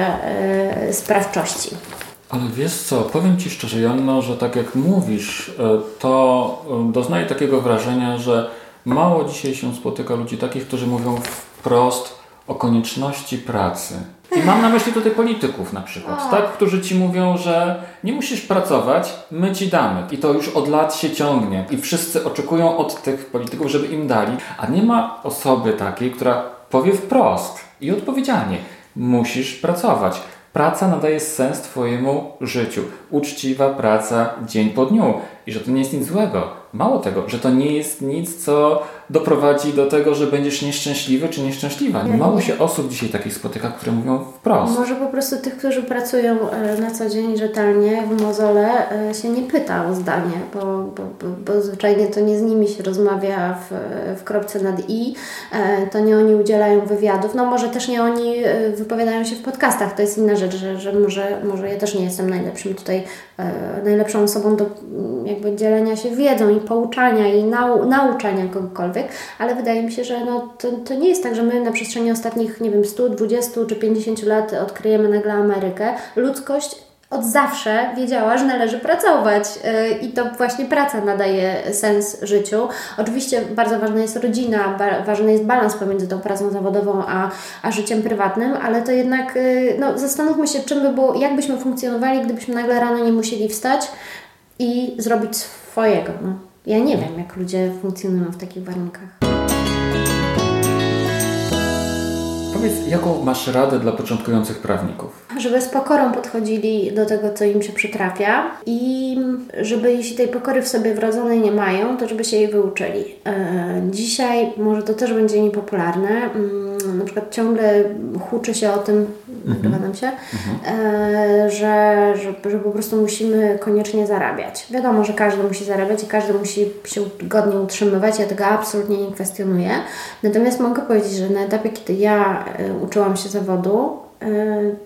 yy, sprawczości. Ale wiesz co, powiem Ci szczerze, Joanno, że tak jak mówisz, to doznaję takiego wrażenia, że mało dzisiaj się spotyka ludzi takich, którzy mówią wprost o konieczności pracy. I mam na myśli tutaj polityków na przykład, o. tak, którzy ci mówią, że nie musisz pracować, my ci damy. I to już od lat się ciągnie. I wszyscy oczekują od tych polityków, żeby im dali. A nie ma osoby takiej, która powie wprost i odpowiedzialnie, musisz pracować. Praca nadaje sens Twojemu życiu. Uczciwa praca dzień po dniu. I że to nie jest nic złego. Mało tego, że to nie jest nic, co doprowadzi do tego, że będziesz nieszczęśliwy czy nieszczęśliwa. Mało się osób dzisiaj takich spotyka, które mówią wprost. Może po prostu tych, którzy pracują na co dzień rzetelnie w mozole, się nie pyta o zdanie, bo, bo, bo, bo zwyczajnie to nie z nimi się rozmawia w, w kropce nad i. To nie oni udzielają wywiadów. No może też nie oni wypowiadają się w podcastach. To jest inna rzecz, że, że może, może ja też nie jestem najlepszym tutaj, najlepszą osobą do jakby dzielenia się wiedzą i pouczania i nau- nauczania kogokolwiek, ale wydaje mi się, że no, to, to nie jest tak, że my na przestrzeni ostatnich, nie wiem, stu, dwudziestu czy pięćdziesięciu lat odkryjemy nagle Amerykę. Ludzkość od zawsze wiedziała, że należy pracować yy, i to właśnie praca nadaje sens życiu. Oczywiście bardzo ważna jest rodzina, ba- ważny jest balans pomiędzy tą pracą zawodową a, a życiem prywatnym, ale to jednak yy, no, zastanówmy się, czym by było, jak byśmy funkcjonowali, gdybyśmy nagle rano nie musieli wstać i zrobić swojego. No, ja nie wiem, jak ludzie funkcjonują w takich warunkach. Powiedz, jaką masz radę dla początkujących prawników? Żeby z pokorą podchodzili do tego, co im się przytrafia i żeby, jeśli tej pokory w sobie wrodzonej nie mają, to żeby się jej wyuczyli. Dzisiaj może to też będzie niepopularne. Na przykład ciągle huczy się o tym, dowiadam się, mhm. że, że, że po prostu musimy koniecznie zarabiać. Wiadomo, że każdy musi zarabiać i każdy musi się godnie utrzymywać. Ja tego absolutnie nie kwestionuję. Natomiast mogę powiedzieć, że na etapie, kiedy ja uczyłam się zawodu,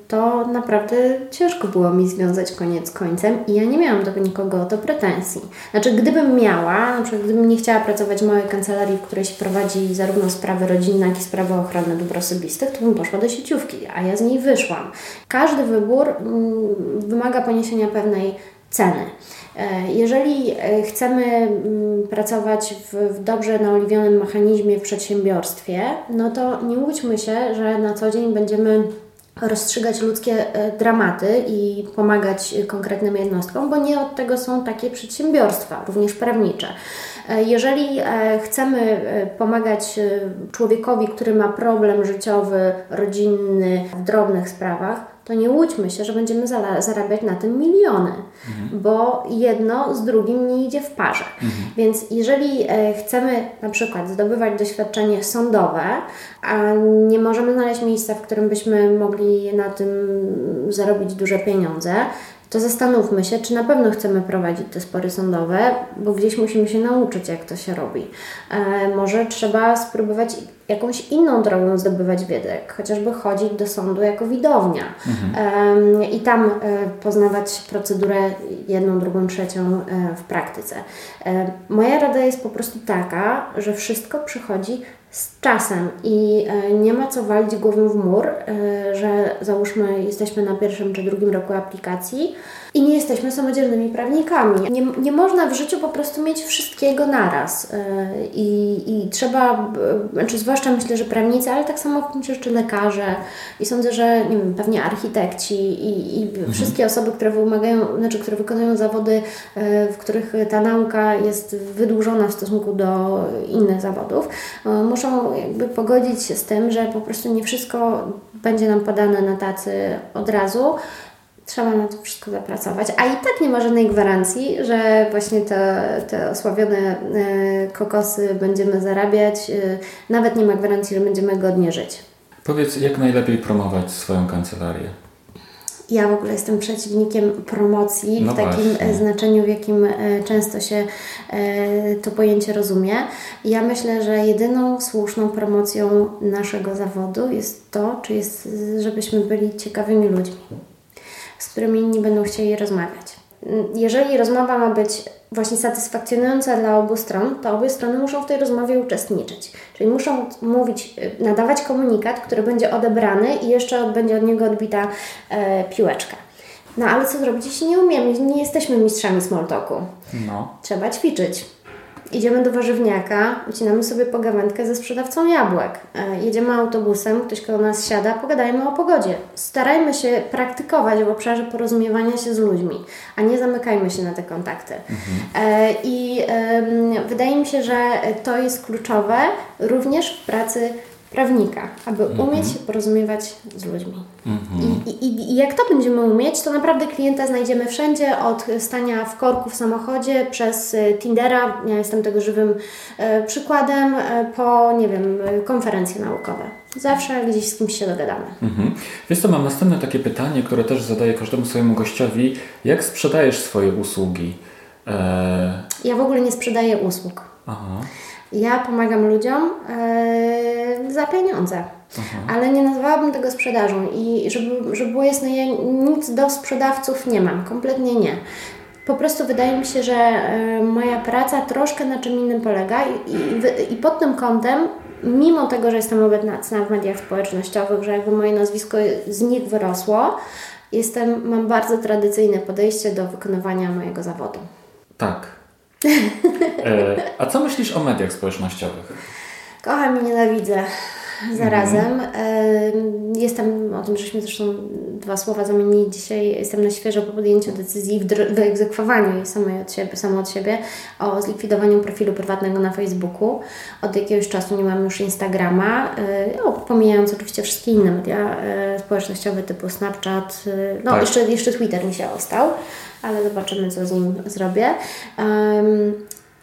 to naprawdę ciężko było mi związać koniec z końcem i ja nie miałam do nikogo o to pretensji. Znaczy, gdybym miała, na przykład gdybym nie chciała pracować w małej kancelarii, w której się prowadzi zarówno sprawy rodzinne, jak i sprawy ochrony dóbr osobistych, to bym poszła do sieciówki, a ja z niej wyszłam. Każdy wybór wymaga poniesienia pewnej ceny. Jeżeli chcemy pracować w dobrze naoliwionym mechanizmie w przedsiębiorstwie, no to nie łudźmy się, że na co dzień będziemy rozstrzygać ludzkie dramaty i pomagać konkretnym jednostkom, bo nie od tego są takie przedsiębiorstwa, również prawnicze. Jeżeli chcemy pomagać człowiekowi, który ma problem życiowy, rodzinny, w drobnych sprawach, to nie łudźmy się, że będziemy zarabiać na tym miliony, mhm. bo jedno z drugim nie idzie w parze. Mhm. Więc jeżeli chcemy na przykład zdobywać doświadczenie sądowe, a nie możemy znaleźć miejsca, w którym byśmy mogli na tym zarobić duże pieniądze, to zastanówmy się, czy na pewno chcemy prowadzić te spory sądowe, bo gdzieś musimy się nauczyć, jak to się robi. E, może trzeba spróbować jakąś inną drogą zdobywać wiedzę, chociażby chodzić do sądu jako widownia mhm. e, i tam e, poznawać procedurę jedną, drugą, trzecią e, w praktyce. E, moja rada jest po prostu taka, że wszystko przychodzi z czasem i nie ma co walić głową w mur, że załóżmy jesteśmy na pierwszym czy drugim roku aplikacji i nie jesteśmy samodzielnymi prawnikami. Nie, nie można w życiu po prostu mieć wszystkiego naraz i, i trzeba, znaczy zwłaszcza myślę, że prawnicy, ale tak samo jeszcze lekarze i sądzę, że nie wiem, pewnie architekci i, i mhm. wszystkie osoby, które wymagają, znaczy które wykonują zawody, w których ta nauka jest wydłużona w stosunku do innych zawodów, muszą jakby pogodzić się z tym, że po prostu nie wszystko będzie nam podane na tacy od razu. Trzeba na to wszystko zapracować. A i tak nie ma żadnej gwarancji, że właśnie te, te osławione kokosy będziemy zarabiać. Nawet nie ma gwarancji, że będziemy godnie żyć. Powiedz, jak najlepiej promować swoją kancelarię? Ja w ogóle jestem przeciwnikiem promocji no w takim właśnie. znaczeniu, w jakim często się to pojęcie rozumie. Ja myślę, że jedyną słuszną promocją naszego zawodu jest to, czy jest, żebyśmy byli ciekawymi ludźmi, z którymi inni będą chcieli rozmawiać. Jeżeli rozmowa ma być właśnie satysfakcjonująca dla obu stron, to obie strony muszą w tej rozmowie uczestniczyć. Czyli muszą mówić, nadawać komunikat, który będzie odebrany i jeszcze będzie od niego odbita e, piłeczka. No ale co zrobić, jeśli nie umiemy, nie jesteśmy mistrzami small talku. No. Trzeba ćwiczyć. Idziemy do warzywniaka, ucinamy sobie pogawędkę ze sprzedawcą jabłek. Jedziemy autobusem, ktoś koło nas siada, pogadajmy o pogodzie. Starajmy się praktykować w obszarze porozumiewania się z ludźmi, a nie zamykajmy się na te kontakty. Mhm. I wydaje mi się, że to jest kluczowe również w pracy prawnika, aby umieć mhm. się porozumiewać z ludźmi. Mhm. I, i, I jak to będziemy umieć, to naprawdę klienta znajdziemy wszędzie, od stania w korku w samochodzie, przez Tindera, ja jestem tego żywym e, przykładem, e, po, nie wiem, konferencje naukowe. Zawsze gdzieś z kimś się dogadamy. Mhm. Wiesz co, mam następne takie pytanie, które też zadaję każdemu swojemu gościowi. Jak sprzedajesz swoje usługi? E... Ja w ogóle nie sprzedaję usług. Aha. Ja pomagam ludziom yy, za pieniądze, Aha. ale nie nazwałabym tego sprzedażą i żeby, żeby było jasne, ja nic do sprzedawców nie mam, kompletnie nie. Po prostu wydaje mi się, że yy, moja praca troszkę na czym innym polega i, i, i pod tym kątem, mimo tego, że jestem obecna w mediach społecznościowych, że jakby moje nazwisko z nich wyrosło, jestem, mam bardzo tradycyjne podejście do wykonywania mojego zawodu. Tak. A co myślisz o mediach społecznościowych? Kocham i nienawidzę zarazem. Mm. Jestem, o tym żeśmy zresztą dwa słowa zamienili dzisiaj, jestem na świeżo po podjęciu decyzji, w wyegzekwowaniu jej samej od siebie, samo od siebie, o zlikwidowaniu profilu prywatnego na Facebooku. Od jakiegoś czasu nie mam już Instagrama, no, pomijając oczywiście wszystkie inne media społecznościowe typu Snapchat, no tak. jeszcze, jeszcze Twitter mi się ostał, ale zobaczymy, co z nim zrobię. Um,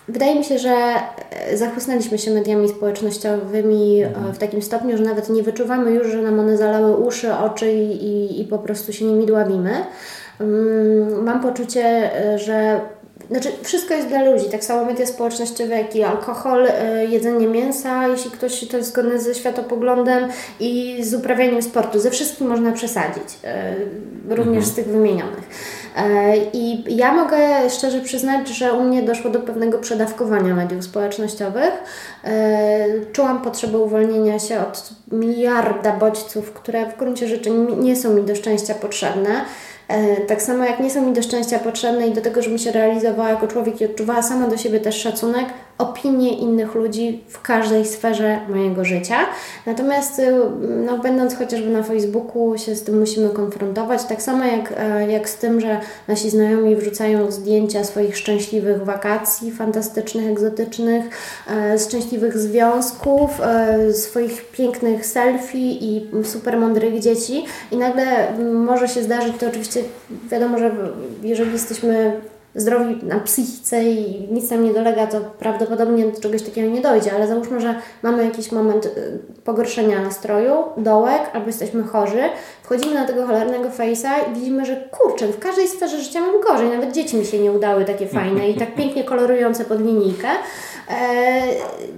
Wydaje mi się, że zachłysnęliśmy się mediami społecznościowymi w takim stopniu, że nawet nie wyczuwamy już, że nam one zalały uszy, oczy i, i po prostu się nimi dławimy. Mam poczucie, że znaczy wszystko jest dla ludzi, tak samo media społecznościowe, jak i alkohol, jedzenie mięsa, jeśli ktoś to jest zgodny ze światopoglądem i z uprawianiem sportu. Ze wszystkim można przesadzić, również z tych wymienionych. I ja mogę szczerze przyznać, że u mnie doszło do pewnego przedawkowania mediów społecznościowych. Czułam potrzebę uwolnienia się od miliarda bodźców, które w gruncie rzeczy nie są mi do szczęścia potrzebne. Tak samo jak nie są mi do szczęścia potrzebne i do tego, żebym się realizowała jako człowiek i odczuwała sama do siebie też szacunek, opinie innych ludzi w każdej sferze mojego życia. Natomiast no, będąc chociażby na Facebooku, się z tym musimy konfrontować. Tak samo jak, jak z tym, że nasi znajomi wrzucają zdjęcia swoich szczęśliwych wakacji, fantastycznych, egzotycznych, szczęśliwych związków, swoich pięknych selfie i super mądrych dzieci. I nagle może się zdarzyć, to oczywiście wiadomo, że jeżeli jesteśmy zdrowi na psychice i nic tam nie dolega, to prawdopodobnie do czegoś takiego nie dojdzie, ale załóżmy, że mamy jakiś moment pogorszenia nastroju, dołek, albo jesteśmy chorzy, wchodzimy na tego cholernego face'a i widzimy, że kurczę, w każdej sferze życia mam gorzej, nawet dzieci mi się nie udały takie fajne i tak pięknie kolorujące pod linijkę.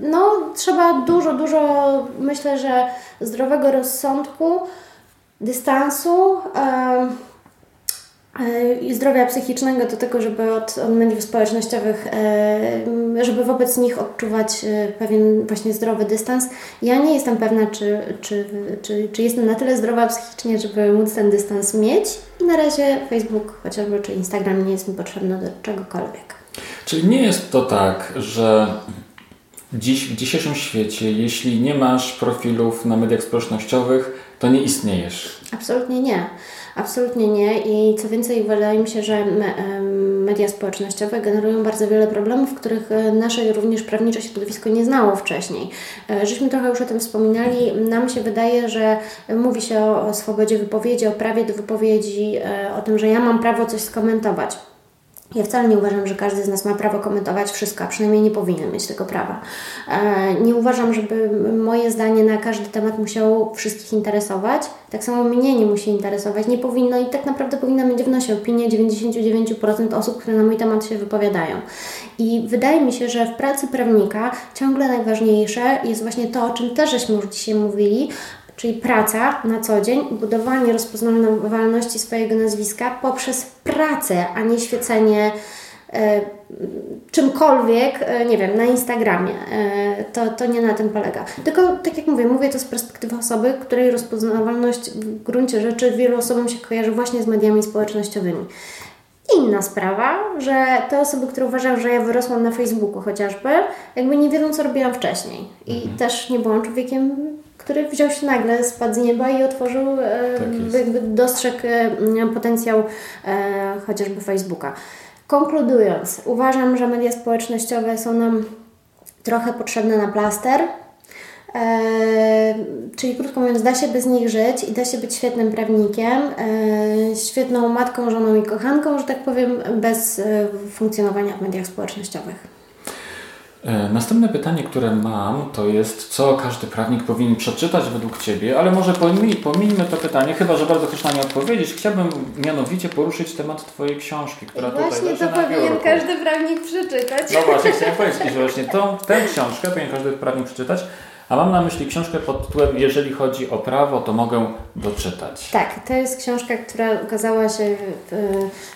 No, trzeba dużo, dużo, myślę, że zdrowego rozsądku, dystansu, i zdrowia psychicznego do tego, żeby od, od mediów społecznościowych, żeby wobec nich odczuwać pewien właśnie zdrowy dystans. Ja nie jestem pewna, czy, czy, czy, czy jestem na tyle zdrowa psychicznie, żeby móc ten dystans mieć i na razie Facebook chociażby czy Instagram nie jest mi potrzebny do czegokolwiek. Czyli nie jest to tak, że dziś w dzisiejszym świecie, jeśli nie masz profilów na mediach społecznościowych, to nie istniejesz? Absolutnie nie. Absolutnie nie i co więcej wydaje mi się, że media społecznościowe generują bardzo wiele problemów, których nasze również prawnicze środowisko nie znało wcześniej. Żeśmy trochę już o tym wspominali, nam się wydaje, że mówi się o swobodzie wypowiedzi, o prawie do wypowiedzi, o tym, że ja mam prawo coś skomentować. Ja wcale nie uważam, że każdy z nas ma prawo komentować wszystko, a przynajmniej nie powinien mieć tego prawa. Nie uważam, żeby moje zdanie na każdy temat musiało wszystkich interesować. Tak samo mnie nie musi interesować, nie powinno i tak naprawdę powinna mieć w nosie opinię dziewięćdziesiąt dziewięć procent osób, które na mój temat się wypowiadają. I wydaje mi się, że w pracy prawnika ciągle najważniejsze jest właśnie to, o czym też żeśmy już dzisiaj mówili, czyli praca na co dzień, budowanie rozpoznawalności swojego nazwiska poprzez pracę, a nie świecenie e, czymkolwiek, e, nie wiem, na Instagramie. E, to, to nie na tym polega. Tylko, tak jak mówię, mówię to z perspektywy osoby, której rozpoznawalność w gruncie rzeczy wielu osobom się kojarzy właśnie z mediami społecznościowymi. Inna sprawa, że te osoby, które uważają, że ja wyrosłam na Facebooku chociażby, jakby nie wiedzą, co robiłam wcześniej. I mhm. też nie byłam człowiekiem, który wziął się nagle, spadł z nieba i otworzył, tak jakby dostrzegł potencjał e, chociażby Facebooka. Konkludując, uważam, że media społecznościowe są nam trochę potrzebne na plaster, e, czyli krótko mówiąc, da się bez nich żyć i da się być świetnym prawnikiem, e, świetną matką, żoną i kochanką, że tak powiem, bez e, funkcjonowania w mediach społecznościowych. Następne pytanie, które mam, to jest, co każdy prawnik powinien przeczytać według Ciebie, ale może pomińmy to pytanie, chyba że bardzo chcesz na nie odpowiedzieć. Chciałbym mianowicie poruszyć temat Twojej książki, która tutaj leży na biurku. Właśnie to powinien każdy prawnik przeczytać. No właśnie, chciałem powiedzieć, że właśnie tą, tę książkę powinien każdy prawnik przeczytać. A mam na myśli książkę pod tytułem Jeżeli chodzi o prawo, to mogę doczytać. Tak, to jest książka, która ukazała się,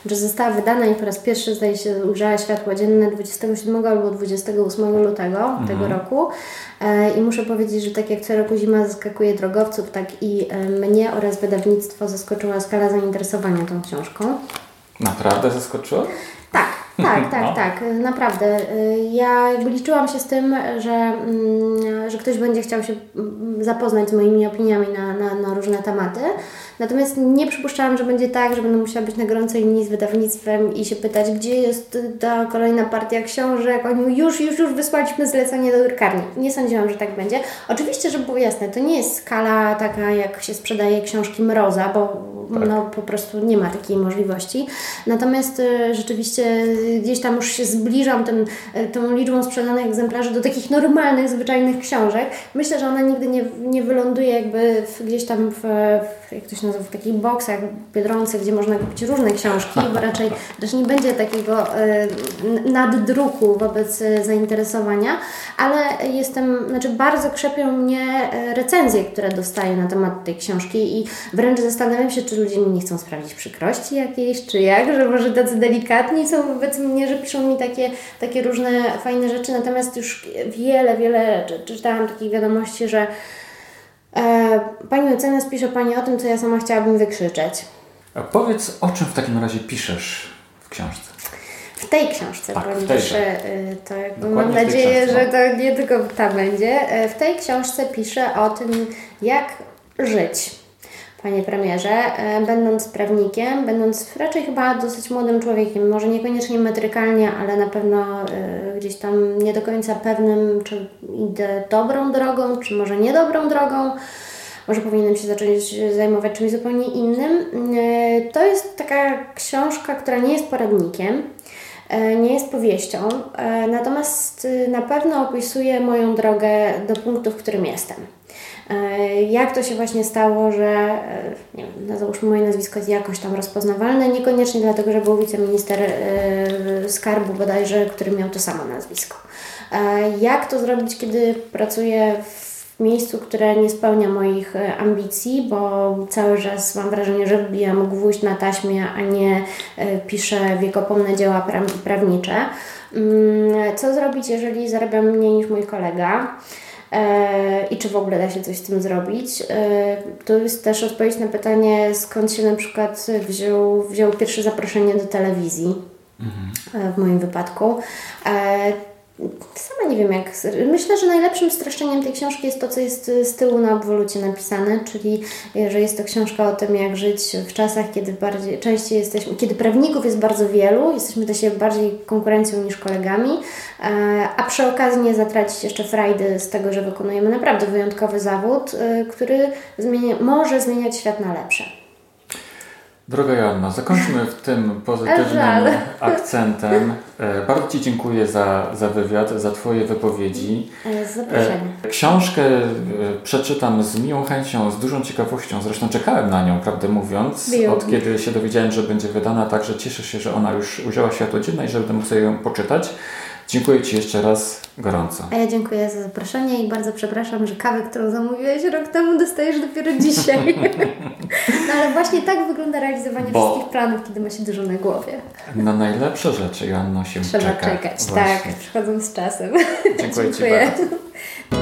że została wydana i po raz pierwszy, zdaje się, ujrzała światło dzienne dwudziestego siódmego albo dwudziestego ósmego lutego mhm. tego roku. I muszę powiedzieć, że tak jak co roku zima zaskakuje drogowców, tak i mnie oraz wydawnictwo zaskoczyła skala zainteresowania tą książką. Naprawdę zaskoczyło? Tak. Tak, tak, tak. Naprawdę. Ja liczyłam się z tym, że, że ktoś będzie chciał się zapoznać z moimi opiniami na, na, na różne tematy. Natomiast nie przypuszczałam, że będzie tak, że będę musiała być na gorącej linii z wydawnictwem i się pytać, gdzie jest ta kolejna partia książek. Oni już, już, już wysłaliśmy zlecenie do drukarni. Nie sądziłam, że tak będzie. Oczywiście, żeby było jasne, to nie jest skala taka, jak się sprzedaje książki Mroza, bo tak. no, po prostu nie ma takiej możliwości. Natomiast rzeczywiście gdzieś tam już się zbliżam tym, tą liczbą sprzedanych egzemplarzy do takich normalnych, zwyczajnych książek. Myślę, że ona nigdy nie, nie wyląduje jakby w, gdzieś tam w, w, jak to się nazywa, w takich boksach Biedronce, gdzie można kupić różne książki, bo raczej też nie będzie takiego e, naddruku wobec zainteresowania, ale jestem, znaczy bardzo krzepią mnie recenzje, które dostaję na temat tej książki i wręcz zastanawiam się, czy ludzie mi nie chcą sprawić przykrości jakiejś, czy jak, że może tacy delikatni są wobec mnie, że piszą mi takie, takie różne fajne rzeczy, natomiast już wiele, wiele czytałam takich wiadomości, że e, Pani mecenas, pisze Pani o tym, co ja sama chciałabym wykrzyczeć. A powiedz, o czym w takim razie piszesz w książce? W tej książce, tak, w tej piszę, to jakby mam nadzieję, książce, no. że to nie tylko ta będzie. W tej książce piszę o tym, jak żyć. Panie premierze, będąc prawnikiem, będąc raczej chyba dosyć młodym człowiekiem, może niekoniecznie metrykalnie, ale na pewno y, gdzieś tam nie do końca pewnym, czy idę dobrą drogą, czy może niedobrą drogą, może powinienem się zacząć zajmować czymś zupełnie innym. Y, to jest taka książka, która nie jest poradnikiem. nie jest powieścią, natomiast na pewno opisuje moją drogę do punktu, w którym jestem. Jak to się właśnie stało, że nie wiem, no załóżmy moje nazwisko jest jakoś tam rozpoznawalne, niekoniecznie dlatego, że był wiceminister skarbu bodajże, który miał to samo nazwisko. Jak to zrobić, kiedy pracuję w miejscu, które nie spełnia moich ambicji, bo cały czas mam wrażenie, że wbijam gwóźdź na taśmie, a nie piszę wiekopomne dzieła prawnicze. Co zrobić, jeżeli zarabiam mniej niż mój kolega? I czy w ogóle da się coś z tym zrobić? To jest też odpowiedź na pytanie, skąd się na przykład wziął, wziął pierwsze zaproszenie do telewizji, mhm. w moim wypadku. Sama nie wiem jak... Myślę, że najlepszym streszczeniem tej książki jest to, co jest z tyłu na obwolucie napisane, czyli że jest to książka o tym, jak żyć w czasach, kiedy bardziej, częściej jesteśmy, kiedy prawników jest bardzo wielu, jesteśmy do siebie bardziej konkurencją niż kolegami, a przy okazji nie zatracić jeszcze frajdy z tego, że wykonujemy naprawdę wyjątkowy zawód, który zmienia, może zmieniać świat na lepsze. Droga Joanna, zakończmy w tym pozytywnym akcentem. Bardzo Ci dziękuję za, za wywiad, za Twoje wypowiedzi. Zapraszam. Książkę przeczytam z miłą chęcią, z dużą ciekawością. Zresztą czekałem na nią, prawdę mówiąc, od kiedy się dowiedziałem, że będzie wydana. Także cieszę się, że ona już ujrzała światło dzienne i że będę mógł sobie ją poczytać. Dziękuję Ci jeszcze raz gorąco. A ja dziękuję za zaproszenie i bardzo przepraszam, że kawę, którą zamówiłeś rok temu, dostajesz dopiero dzisiaj. No ale właśnie tak wygląda realizowanie Bo wszystkich planów, kiedy ma się dużo na głowie. Na najlepsze rzeczy, Joanno, się Trzeba czeka. Trzeba czekać, właśnie. Tak. Przychodzą z czasem. Dziękuję, dziękuję Ci bardzo.